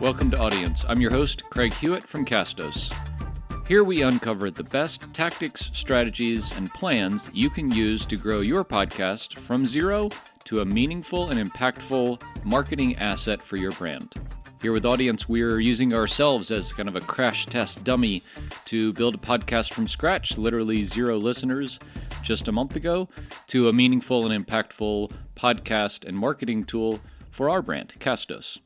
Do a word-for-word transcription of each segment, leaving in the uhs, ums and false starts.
Welcome to Audience. I'm your host, Craig Hewitt from Castos. Here we uncover the best tactics, strategies, and plans you can use to grow your podcast from zero to a meaningful and impactful marketing asset for your brand. Here with Audience, we're using ourselves as kind of a crash test dummy to build a podcast from scratch, literally zero listeners just a month ago, to a meaningful and impactful podcast and marketing tool for our brand, Castos.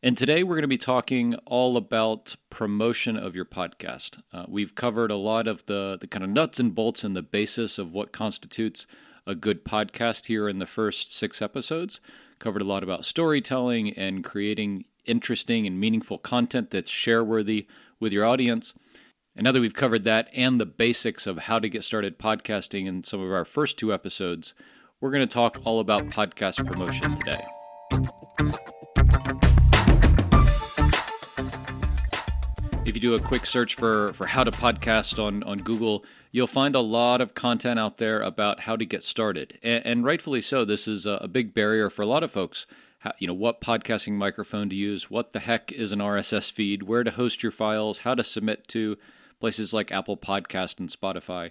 And today we're going to be talking all about promotion of your podcast. Uh, we've covered a lot of the, the kind of nuts and bolts and the basis of what constitutes a good podcast here in the first six episodes. Covered a lot about storytelling and creating interesting and meaningful content that's share-worthy with your audience. And now that we've covered that and the basics of how to get started podcasting in some of our first two episodes, we're going to talk all about podcast promotion today. If you do a quick search for, for how to podcast on, on Google, you'll find a lot of content out there about how to get started. And, and rightfully so, this is a, a big barrier for a lot of folks. How, you know, what podcasting microphone to use, what the heck is an R S S feed, where to host your files, how to submit to places like Apple Podcasts and Spotify.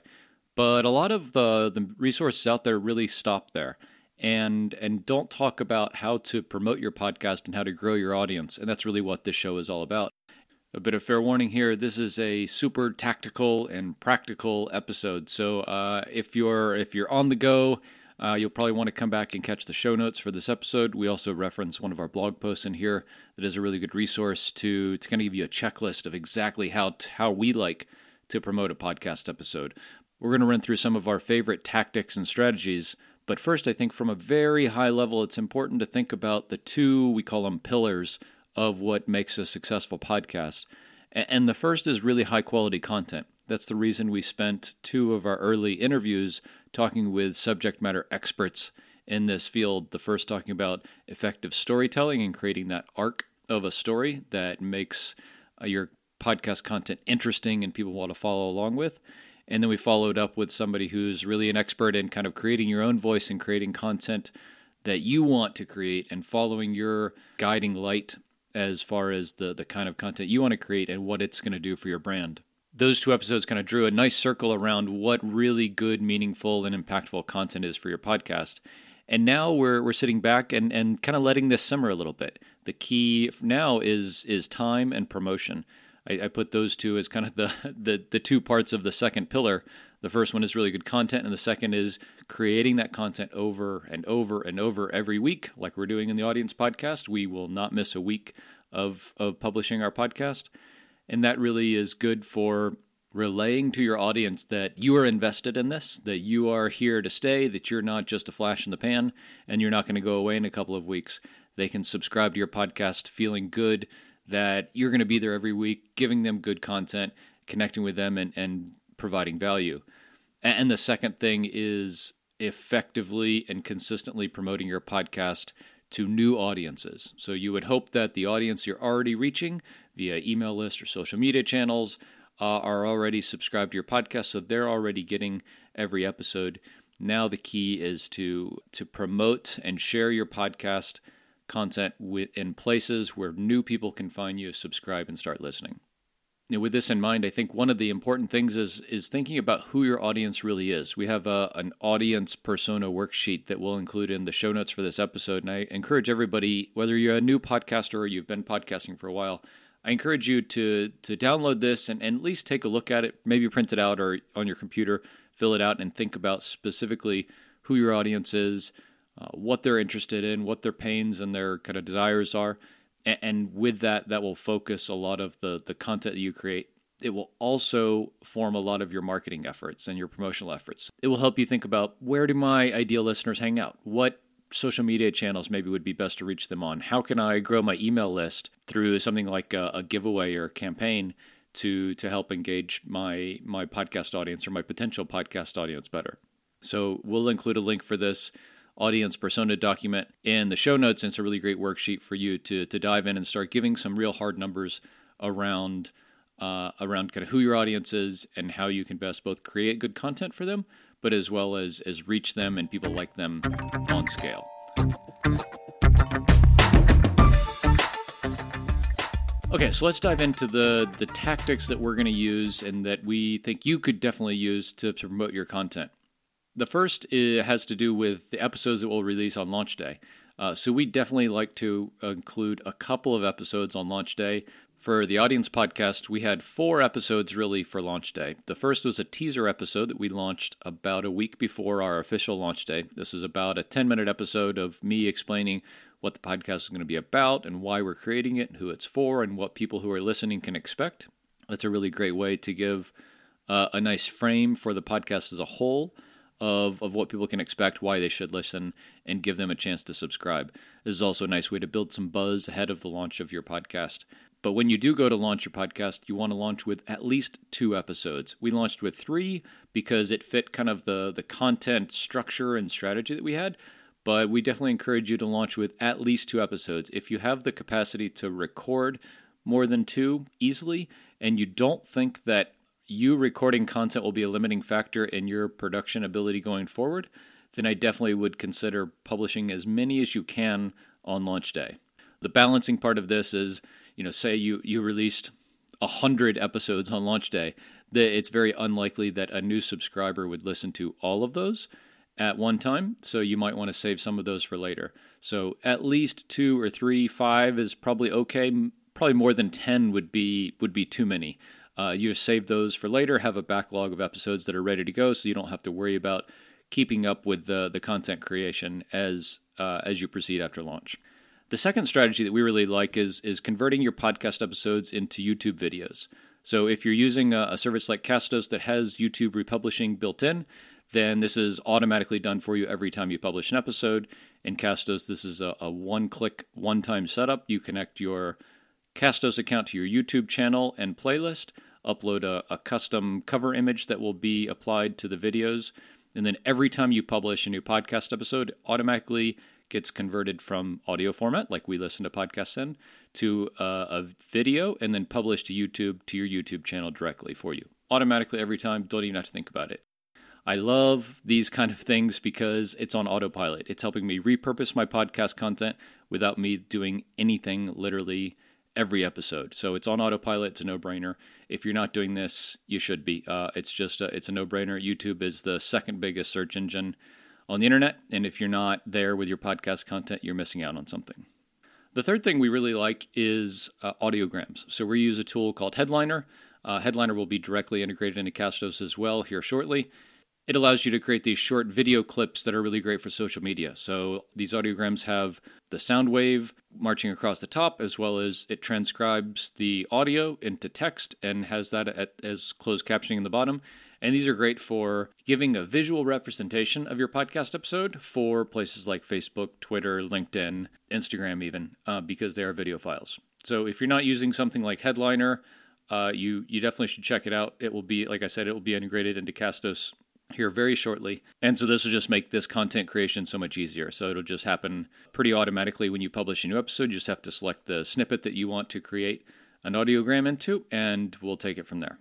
But a lot of the, the resources out there really stop there and and don't talk about how to promote your podcast and how to grow your audience. And that's really what this show is all about. A bit of fair warning here, this is a super tactical and practical episode. So uh, if you're if you're on the go, uh, you'll probably want to come back and catch the show notes for this episode. We also reference one of our blog posts in here that is a really good resource to, to kind of give you a checklist of exactly how, t- how we like to promote a podcast episode. We're going to run through some of our favorite tactics and strategies. But first, I think from a very high level, it's important to think about the two, we call them pillars, of what makes a successful podcast. And the first is really high-quality content. That's the reason we spent two of our early interviews talking with subject matter experts in this field. The first talking about effective storytelling and creating that arc of a story that makes your podcast content interesting and people want to follow along with. And then we followed up with somebody who's really an expert in kind of creating your own voice and creating content that you want to create and following your guiding light as far as the, the kind of content you want to create and what it's going to do for your brand. Those two episodes kind of drew a nice circle around what really good, meaningful, and impactful content is for your podcast. And now we're we're sitting back and, and kind of letting this simmer a little bit. The key now is is time and promotion. I, I put those two as kind of the, the the two parts of the second pillar. The first one is really good content, and the second is creating that content over and over and over every week, like we're doing in the Audience podcast. We will not miss a week of, of publishing our podcast, and that really is good for relaying to your audience that you are invested in this, that you are here to stay, that you're not just a flash in the pan, and you're not going to go away in a couple of weeks. They can subscribe to your podcast feeling good that you're going to be there every week, giving them good content, connecting with them, and and providing value. And the second thing is effectively and consistently promoting your podcast to new audiences. So you would hope that the audience you're already reaching via email list or social media channels uh, are already subscribed to your podcast, so they're already getting every episode. Now the key is to to promote and share your podcast content with, in places where new people can find you, subscribe, and start listening. Now, with this in mind, I think one of the important things is is thinking about who your audience really is. We have a, an audience persona worksheet that we'll include in the show notes for this episode, and I encourage everybody, whether you're a new podcaster or you've been podcasting for a while, I encourage you to to download this and, and at least take a look at it, maybe print it out or on your computer, fill it out, and think about specifically who your audience is, uh, what they're interested in, what their pains and their kind of desires are. And with that, that will focus a lot of the, the content that you create. It will also form a lot of your marketing efforts and your promotional efforts. It will help you think about, where do my ideal listeners hang out? What social media channels maybe would be best to reach them on? How can I grow my email list through something like a, a giveaway or a campaign to to help engage my my podcast audience or my potential podcast audience better? So we'll include a link for this audience persona document in the show notes. And it's a really great worksheet for you to to dive in and start giving some real hard numbers around uh, around kind of who your audience is and how you can best both create good content for them, but as well as as reach them and people like them on scale. Okay, so let's dive into the, the tactics that we're going to use and that we think you could definitely use to, to promote your content. The first is, has to do with the episodes that we'll release on launch day. Uh, so we definitely like to include a couple of episodes on launch day. For the Audience podcast, we had four episodes really for launch day. The first was a teaser episode that we launched about a week before our official launch day. This was about a ten-minute episode of me explaining what the podcast is going to be about and why we're creating it and who it's for and what people who are listening can expect. That's a really great way to give uh, a nice frame for the podcast as a whole of, of what people can expect, why they should listen, and give them a chance to subscribe. This is also a nice way to build some buzz ahead of the launch of your podcast. But when you do go to launch your podcast, you want to launch with at least two episodes. We launched with three because it fit kind of the, the content structure and strategy that we had, but we definitely encourage you to launch with at least two episodes. If you have the capacity to record more than two easily, and you don't think that you recording content will be a limiting factor in your production ability going forward, then I definitely would consider publishing as many as you can on launch day. The balancing part of this is, you know, say you, you released one hundred episodes on launch day, it's very unlikely that a new subscriber would listen to all of those at one time, so you might want to save some of those for later. So at least two or three, five is probably okay. Probably more than ten would be would be too many. Uh, you just save those for later, have a backlog of episodes that are ready to go, so you don't have to worry about keeping up with the, the content creation as uh, as you proceed after launch. The second strategy that we really like is is converting your podcast episodes into YouTube videos. So if you're using a, a service like Castos that has YouTube republishing built in, then this is automatically done for you every time you publish an episode. In Castos, this is a, a one-click, one-time setup. You connect your Castos account to your YouTube channel and playlist, upload a, a custom cover image that will be applied to the videos, and then every time you publish a new podcast episode, it automatically gets converted from audio format, like we listen to podcasts in, to a, a video and then published to YouTube, to your YouTube channel directly for you. Automatically every time, don't even have to think about it. I love these kind of things because it's on autopilot. It's helping me repurpose my podcast content without me doing anything literally every episode. So it's on autopilot. It's a no-brainer. If you're not doing this, you should be. Uh, it's just a, it's a no-brainer. YouTube is the second biggest search engine on the internet, and if you're not there with your podcast content, you're missing out on something. The third thing we really like is uh, audiograms. So we use a tool called Headliner. Uh, Headliner will be directly integrated into Castos as well here shortly. It allows you to create these short video clips that are really great for social media. So these audiograms have the sound wave marching across the top, as well as it transcribes the audio into text and has that at, as closed captioning in the bottom. And these are great for giving a visual representation of your podcast episode for places like Facebook, Twitter, LinkedIn, Instagram even, uh, because they are video files. So if you're not using something like Headliner, uh, you you definitely should check it out. It will be, like I said, it will be integrated into Castos here very shortly. And so this will just make this content creation so much easier. So it'll just happen pretty automatically when you publish a new episode. You just have to select the snippet that you want to create an audiogram into, and we'll take it from there.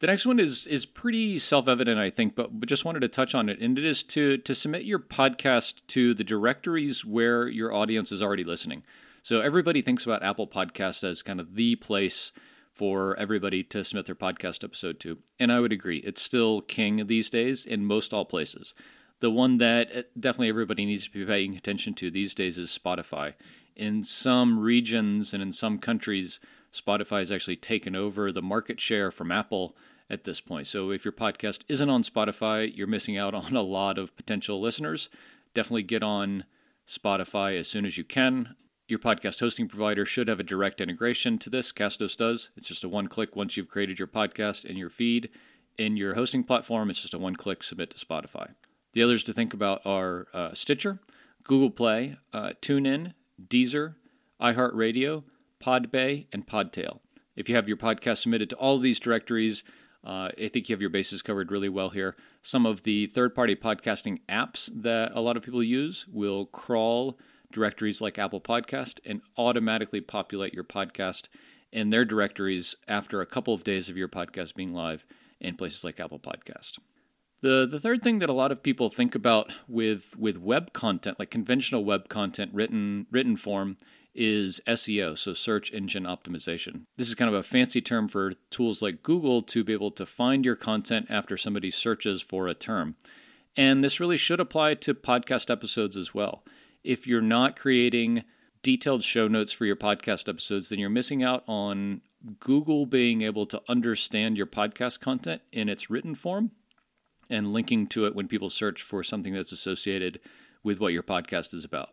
The next one is is pretty self-evident, I think, but just wanted to touch on it, and it is to, to submit your podcast to the directories where your audience is already listening. So everybody thinks about Apple Podcasts as kind of the place for everybody to submit their podcast episode to, and I would agree. It's still king these days in most all places. The one that definitely everybody needs to be paying attention to these days is Spotify. In some regions and in some countries, Spotify has actually taken over the market share from Apple at this point. So if your podcast isn't on Spotify, you're missing out on a lot of potential listeners. Definitely get on Spotify as soon as you can. Your podcast hosting provider should have a direct integration to this. Castos does. It's just a one-click once you've created your podcast and your feed in your hosting platform. It's just a one-click submit to Spotify. The others to think about are uh, Stitcher, Google Play, uh, TuneIn, Deezer, iHeartRadio, PodBay, and Podtail. If you have your podcast submitted to all of these directories, uh, I think you have your bases covered really well here. Some of the third-party podcasting apps that a lot of people use will crawl directories like Apple Podcast and automatically populate your podcast in their directories after a couple of days of your podcast being live in places like Apple Podcast. The the third thing that a lot of people think about with with web content, like conventional web content written written form, is S E O, so search engine optimization. This is kind of a fancy term for tools like Google to be able to find your content after somebody searches for a term. And this really should apply to podcast episodes as well. If you're not creating detailed show notes for your podcast episodes, then you're missing out on Google being able to understand your podcast content in its written form and linking to it when people search for something that's associated with what your podcast is about.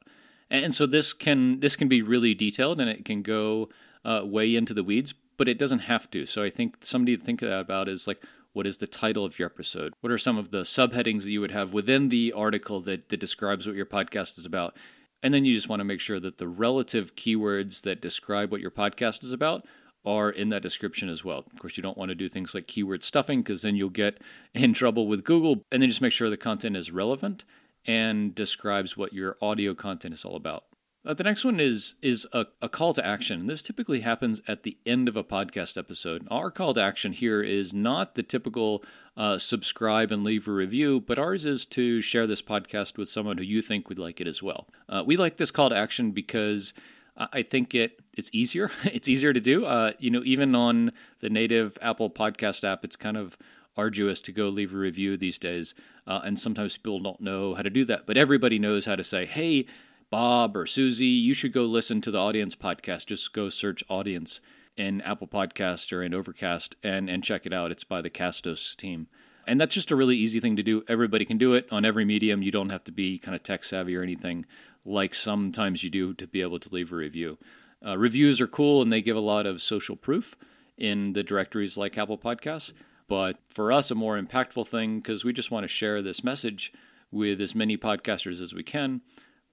And so this can this can be really detailed, and it can go uh, way into the weeds, but it doesn't have to. So I think somebody to think about is like, what is the title of your episode? What are some of the subheadings that you would have within the article that, that describes what your podcast is about? And then you just want to make sure that the relative keywords that describe what your podcast is about are in that description as well. Of course, you don't want to do things like keyword stuffing, because then you'll get in trouble with Google. And then just make sure the content is relevant and describes what your audio content is all about. Uh, the next one is is a, a call to action. This typically happens at the end of a podcast episode. Our call to action here is not the typical uh, subscribe and leave a review, but ours is to share this podcast with someone who you think would like it as well. Uh, we like this call to action because I think it it's easier. It's easier to do. Uh, you know, even on the native Apple Podcast app, it's kind of arduous to go leave a review these days, uh, and sometimes people don't know how to do that. But everybody knows how to say, hey, Bob or Susie, you should go listen to the Audience podcast. Just go search Audience in Apple Podcasts or in Overcast and, and check it out. It's by the Castos team. And that's just a really easy thing to do. Everybody can do it on every medium. You don't have to be kind of tech savvy or anything like sometimes you do to be able to leave a review. Uh, reviews are cool, and they give a lot of social proof in the directories like Apple Podcasts. But for us, a more impactful thing, because we just want to share this message with as many podcasters as we can.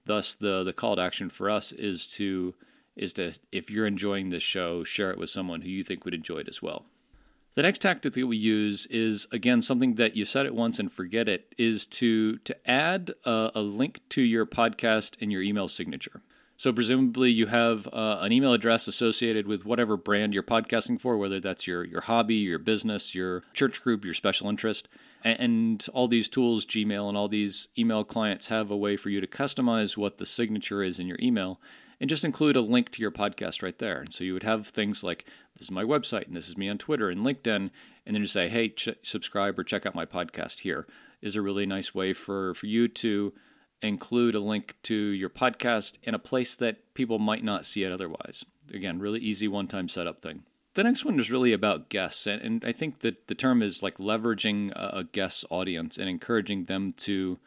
Thus, the the call to action for us is to, is to if you're enjoying this show, share it with someone who you think would enjoy it as well. The next tactic that we use is, again, something that you said it once and forget it, is to, to add a, a link to your podcast in your email signature. So presumably you have uh, an email address associated with whatever brand you're podcasting for, whether that's your your hobby, your business, your church group, your special interest. And, and all these tools, Gmail and all these email clients, have a way for you to customize what the signature is in your email and just include a link to your podcast right there. And so you would have things like, this is my website, and this is me on Twitter and LinkedIn, and then you say, hey, ch- subscribe or check out my podcast here, is a really nice way for, for you to include a link to your podcast in a place that people might not see it otherwise. Again, really easy one-time setup thing. The next one is really about guests, and, and I think that the term is like leveraging a, a guest's audience and encouraging them to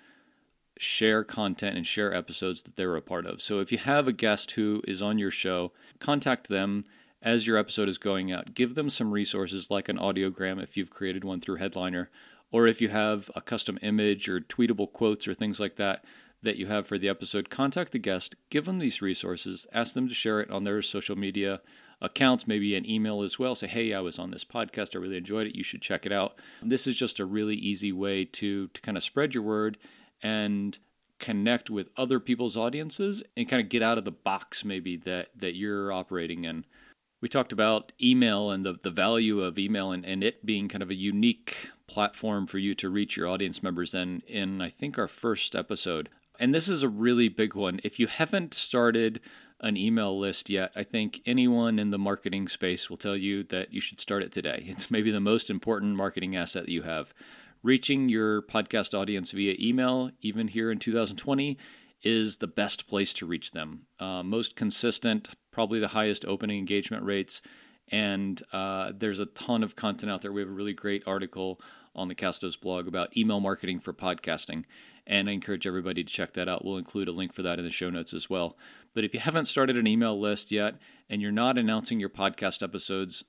share content and share episodes that they were a part of. So if you have a guest who is on your show, contact them as your episode is going out. Give them some resources like an audiogram if you've created one through Headliner, or if you have a custom image or tweetable quotes or things like that that you have for the episode, contact the guest, give them these resources, ask them to share it on their social media accounts, maybe an email as well. Say, hey, I was on this podcast. I really enjoyed it. You should check it out. This is just a really easy way to, to kind of spread your word and connect with other people's audiences and kind of get out of the box maybe that, that you're operating in. We talked about email and the, the value of email and, and it being kind of a unique platform for you to reach your audience members in, in, I think, our first episode. And this is a really big one. If you haven't started an email list yet, I think anyone in the marketing space will tell you that you should start it today. It's maybe the most important marketing asset that you have. Reaching your podcast audience via email, even here in two thousand twenty, is the best place to reach them. Uh, most consistent, probably the highest opening engagement rates. And uh, there's a ton of content out there. We have a really great article on the Castos blog about email marketing for podcasting. And I encourage everybody to check that out. We'll include a link for that in the show notes as well. But if you haven't started an email list yet and you're not announcing your podcast episodes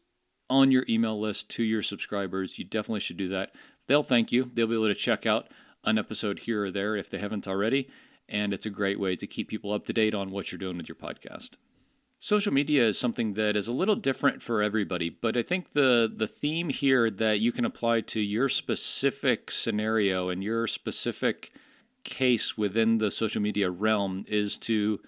on your email list to your subscribers, you definitely should do that. They'll thank you. They'll be able to check out an episode here or there if they haven't already. And it's a great way to keep people up to date on what you're doing with your podcast. Social media is something that is a little different for everybody, but I think the the theme here that you can apply to your specific scenario and your specific case within the social media realm is to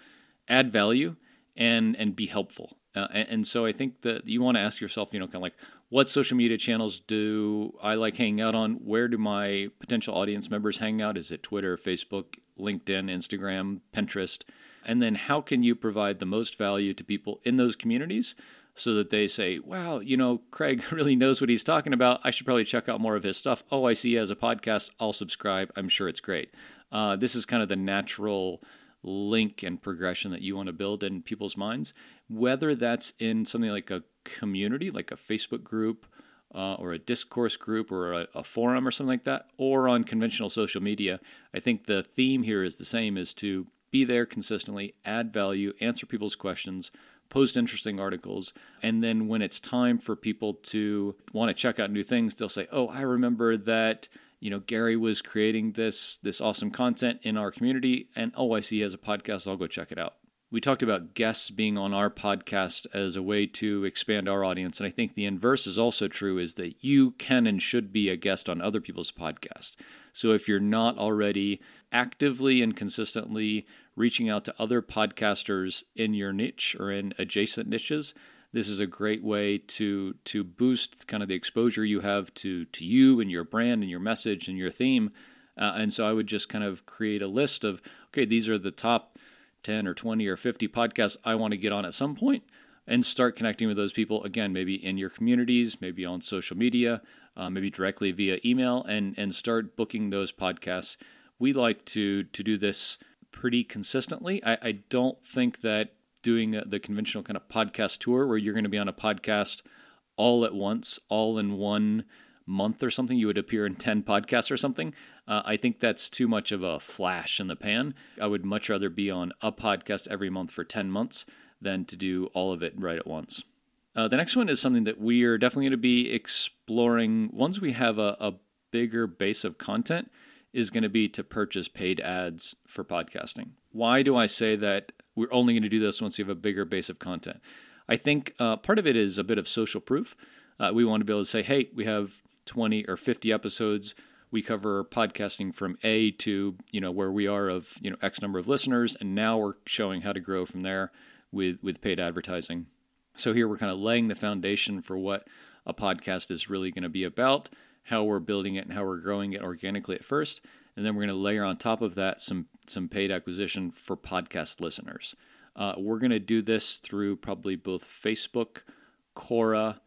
add value and and be helpful. Uh, and, and so I think that you want to ask yourself, you know, kind of like, what social media channels do I like hanging out on? Where do my potential audience members hang out? Is it Twitter, Facebook, LinkedIn, Instagram, Pinterest? And then how can you provide the most value to people in those communities so that they say, wow, you know, Craig really knows what he's talking about. I should probably check out more of his stuff. Oh, I see he has a podcast. I'll subscribe. I'm sure it's great. Uh, this is kind of the natural link and progression that you want to build in people's minds, whether that's in something like a community, like a Facebook group uh, or a discourse group or a, a forum or something like that, or on conventional social media. I think the theme here is the same, is to be there consistently, add value, answer people's questions, post interesting articles, and then when it's time for people to want to check out new things, they'll say, oh, I remember that, you know, Gary was creating this this awesome content in our community, and oh, I see he has a podcast, I'll go check it out. We talked about guests being on our podcast as a way to expand our audience, and I think the inverse is also true, is that you can and should be a guest on other people's podcasts. So if you're not already actively and consistently reaching out to other podcasters in your niche or in adjacent niches, this is a great way to to boost kind of the exposure you have to to you and your brand and your message and your theme. Uh, and so I would just kind of create a list of, okay, these are the top ten or twenty or fifty podcasts I want to get on at some point, and start connecting with those people, again, maybe in your communities, maybe on social media, uh, maybe directly via email, and and start booking those podcasts. We like to to do this pretty consistently. I, I don't think that doing the conventional kind of podcast tour where you're going to be on a podcast all at once, all in one month or something, you would appear in ten podcasts or something. Uh, I think that's too much of a flash in the pan. I would much rather be on a podcast every month for ten months than to do all of it right at once. Uh, the next one is something that we are definitely going to be exploring once we have a, a bigger base of content, is going to be to purchase paid ads for podcasting. Why do I say that we're only going to do this once you have a bigger base of content? I think uh, part of it is a bit of social proof. Uh, we want to be able to say, hey, we have twenty or fifty episodes. We cover podcasting from A to, you know, where we are of, you know, X number of listeners, and now we're showing how to grow from there with, with paid advertising. So here we're kind of laying the foundation for what a podcast is really going to be about, how we're building it and how we're growing it organically at first. And then we're going to layer on top of that some some paid acquisition for podcast listeners. Uh, we're going to do this through probably both Facebook, Quora,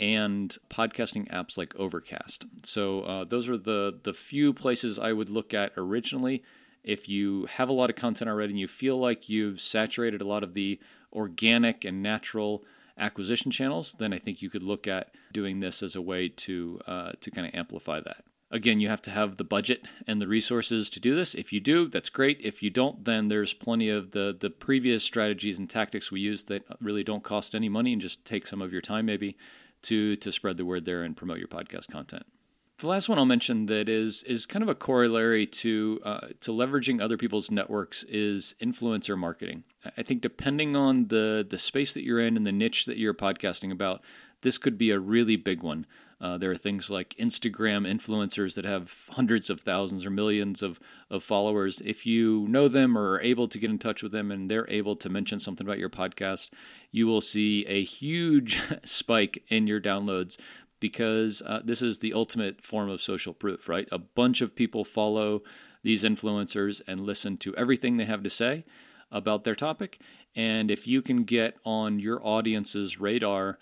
and podcasting apps like Overcast. So uh, those are the, the few places I would look at originally. If you have a lot of content already and you feel like you've saturated a lot of the organic and natural acquisition channels, then I think you could look at doing this as a way to uh, to kind of amplify that. Again, you have to have the budget and the resources to do this. If you do, that's great. If you don't, then there's plenty of the, the previous strategies and tactics we use that really don't cost any money and just take some of your time maybe to to spread the word there and promote your podcast content. The last one I'll mention that is is kind of a corollary to uh, to leveraging other people's networks is influencer marketing. I think depending on the the space that you're in and the niche that you're podcasting about, this could be a really big one. Uh, there are things like Instagram influencers that have hundreds of thousands or millions of, of followers. If you know them or are able to get in touch with them and they're able to mention something about your podcast, you will see a huge spike in your downloads, because uh, this is the ultimate form of social proof, right? A bunch of people follow these influencers and listen to everything they have to say about their topic. And if you can get on your audience's radar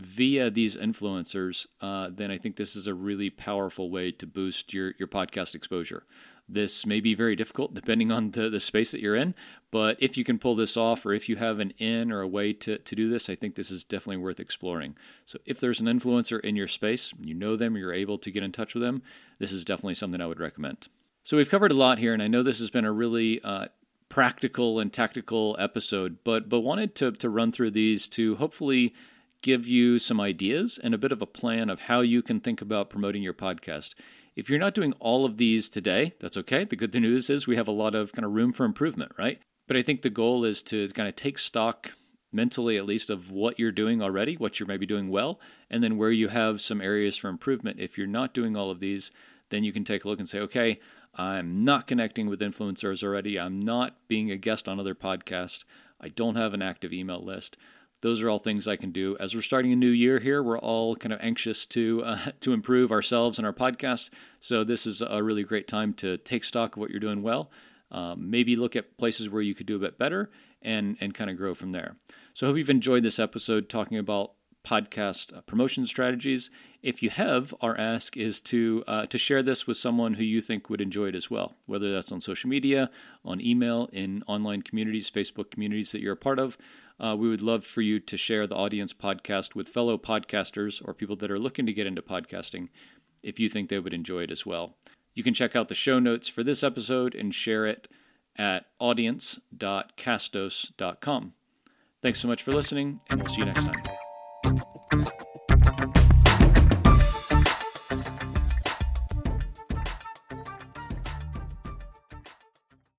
via these influencers, uh, then I think this is a really powerful way to boost your, your podcast exposure. This may be very difficult depending on the, the space that you're in, but if you can pull this off, or if you have an in or a way to, to do this, I think this is definitely worth exploring. So if there's an influencer in your space, you know them, you're able to get in touch with them, this is definitely something I would recommend. So we've covered a lot here, and I know this has been a really uh, practical and tactical episode, but but wanted to to run through these to hopefully give you some ideas and a bit of a plan of how you can think about promoting your podcast. If you're not doing all of these today, that's okay. The good news is we have a lot of kind of room for improvement, right? But I think the goal is to kind of take stock mentally, at least, of what you're doing already, what you're maybe doing well, and then where you have some areas for improvement. If you're not doing all of these, then you can take a look and say, okay, I'm not connecting with influencers already. I'm not being a guest on other podcasts. I don't have an active email list. Those are all things I can do. As we're starting a new year here, we're all kind of anxious to uh, to improve ourselves and our podcast. So this is a really great time to take stock of what you're doing well, um, maybe look at places where you could do a bit better, and and kind of grow from there. So I hope you've enjoyed this episode talking about podcast promotion strategies. If you have, our ask is to uh, to share this with someone who you think would enjoy it as well, whether that's on social media, on email, in online communities, Facebook communities that you're a part of. Uh, we would love for you to share the Audience podcast with fellow podcasters or people that are looking to get into podcasting if you think they would enjoy it as well. You can check out the show notes for this episode and share it at audience dot castos dot com. Thanks so much for listening, and we'll see you next time.